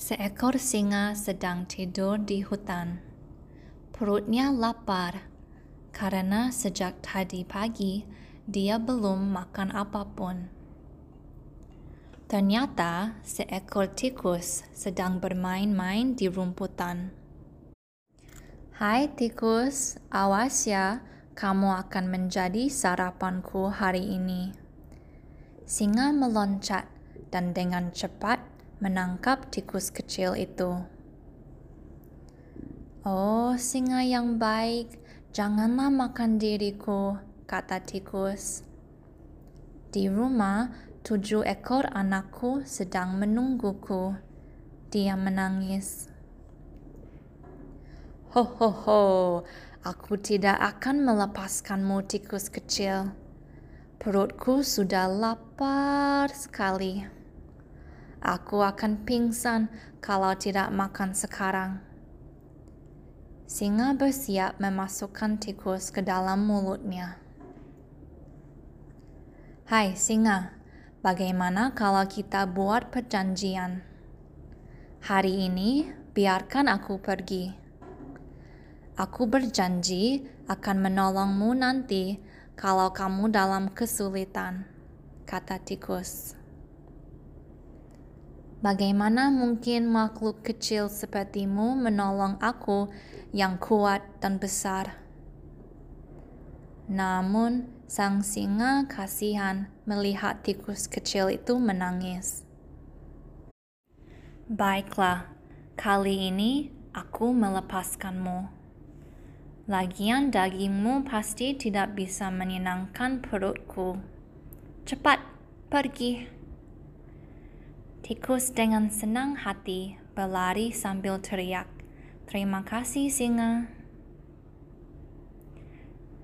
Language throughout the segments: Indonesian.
Seekor singa sedang tidur di hutan. Perutnya lapar karena sejak tadi pagi dia belum makan apapun. Ternyata seekor tikus sedang bermain-main di rumputan. "Hai tikus, awas ya, kamu akan menjadi sarapanku hari ini." Singa meloncat dan dengan cepat menangkap tikus kecil itu. "Oh, singa yang baik, janganlah makan diriku," kata tikus. "Di rumah, 7 ekor anakku sedang menungguku," dia menangis. "Ho, ho, ho, aku tidak akan melepaskanmu, tikus kecil. Perutku sudah lapar sekali. Aku akan pingsan kalau tidak makan sekarang." Singa bersiap memasukkan tikus ke dalam mulutnya. "Hai singa, bagaimana kalau kita buat perjanjian? Hari ini biarkan aku pergi. Aku berjanji akan menolongmu nanti kalau kamu dalam kesulitan," kata tikus. "Bagaimana mungkin makhluk kecil sepertimu menolong aku yang kuat dan besar?" Namun, sang singa kasihan melihat tikus kecil itu menangis. "Baiklah, kali ini aku melepaskanmu. Lagian dagingmu pasti tidak bisa menyenangkan perutku. Cepat, pergi." Tikus dengan senang hati berlari sambil teriak, "Terima kasih, singa."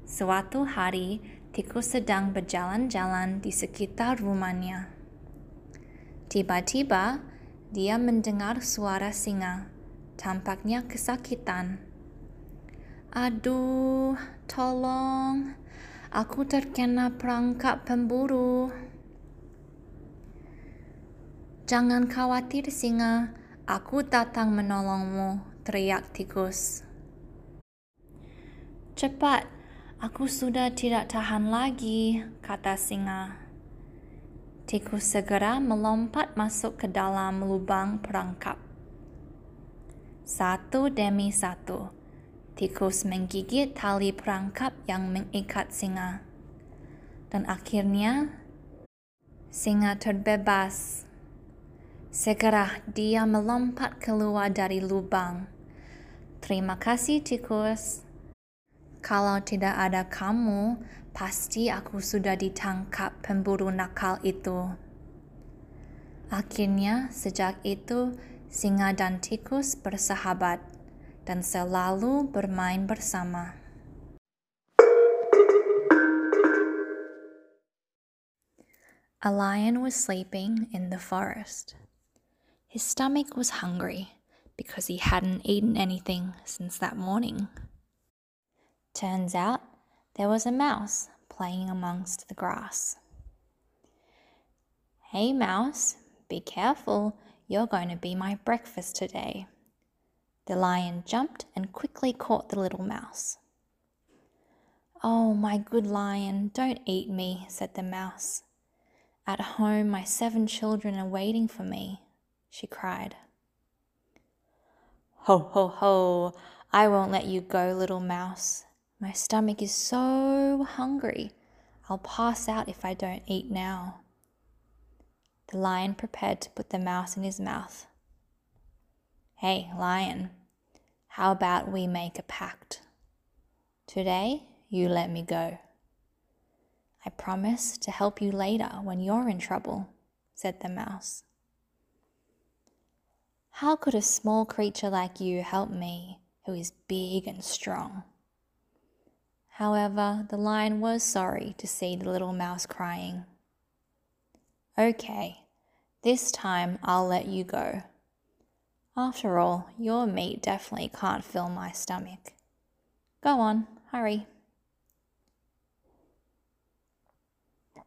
Suatu hari, tikus sedang berjalan-jalan di sekitar rumahnya. Tiba-tiba, dia mendengar suara singa. Tampaknya kesakitan. "Aduh, tolong, aku terkena perangkap pemburu." "Jangan khawatir, singa. Aku datang menolongmu," teriak tikus. "Cepat, aku sudah tidak tahan lagi," kata singa. Tikus segera melompat masuk ke dalam lubang perangkap. Satu demi satu, tikus menggigit tali perangkap yang mengikat singa. Dan akhirnya, singa terbebas. Segera dia melompat keluar dari lubang. "Terima kasih, tikus. Kalau tidak ada kamu, pasti aku sudah ditangkap pemburu nakal itu." Akhirnya, sejak itu, singa dan tikus bersahabat dan selalu bermain bersama. A lion was sleeping in the forest. His stomach was hungry because he hadn't eaten anything since that morning. Turns out there was a mouse playing amongst the grass. "Hey mouse, be careful, you're going to be my breakfast today." The lion jumped and quickly caught the little mouse. "Oh, my good lion, don't eat me," said the mouse. "At home, my 7 children are waiting for me," she cried. "Ho, ho, ho, I won't let you go, little mouse. My stomach is so hungry. I'll pass out if I don't eat now." The lion prepared to put the mouse in his mouth. "Hey, lion, how about we make a pact? Today, you let me go. I promise to help you later when you're in trouble," said the mouse. "How could a small creature like you help me, who is big and strong?" However, the lion was sorry to see the little mouse crying. "Okay, this time I'll let you go. After all, your meat definitely can't fill my stomach. Go on, hurry."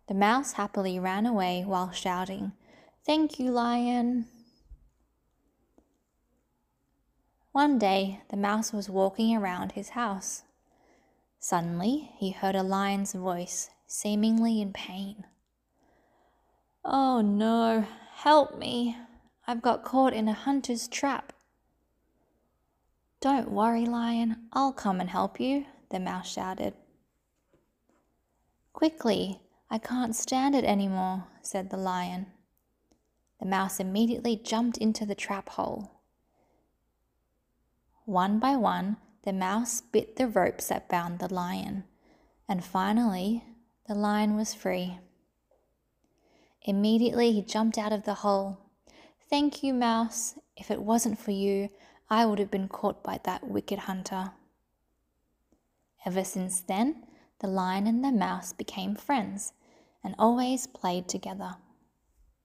The mouse happily ran away while shouting, "Thank you, lion." One day, the mouse was walking around his house. Suddenly, he heard a lion's voice, seemingly in pain. "Oh no, help me! I've got caught in a hunter's trap." "Don't worry, lion, I'll come and help you," the mouse shouted. "Quickly, I can't stand it anymore," said the lion. The mouse immediately jumped into the trap hole. One by one, the mouse bit the ropes that bound the lion, and finally, the lion was free. Immediately, he jumped out of the hole. "Thank you, mouse. If it wasn't for you, I would have been caught by that wicked hunter." Ever since then, the lion and the mouse became friends and always played together.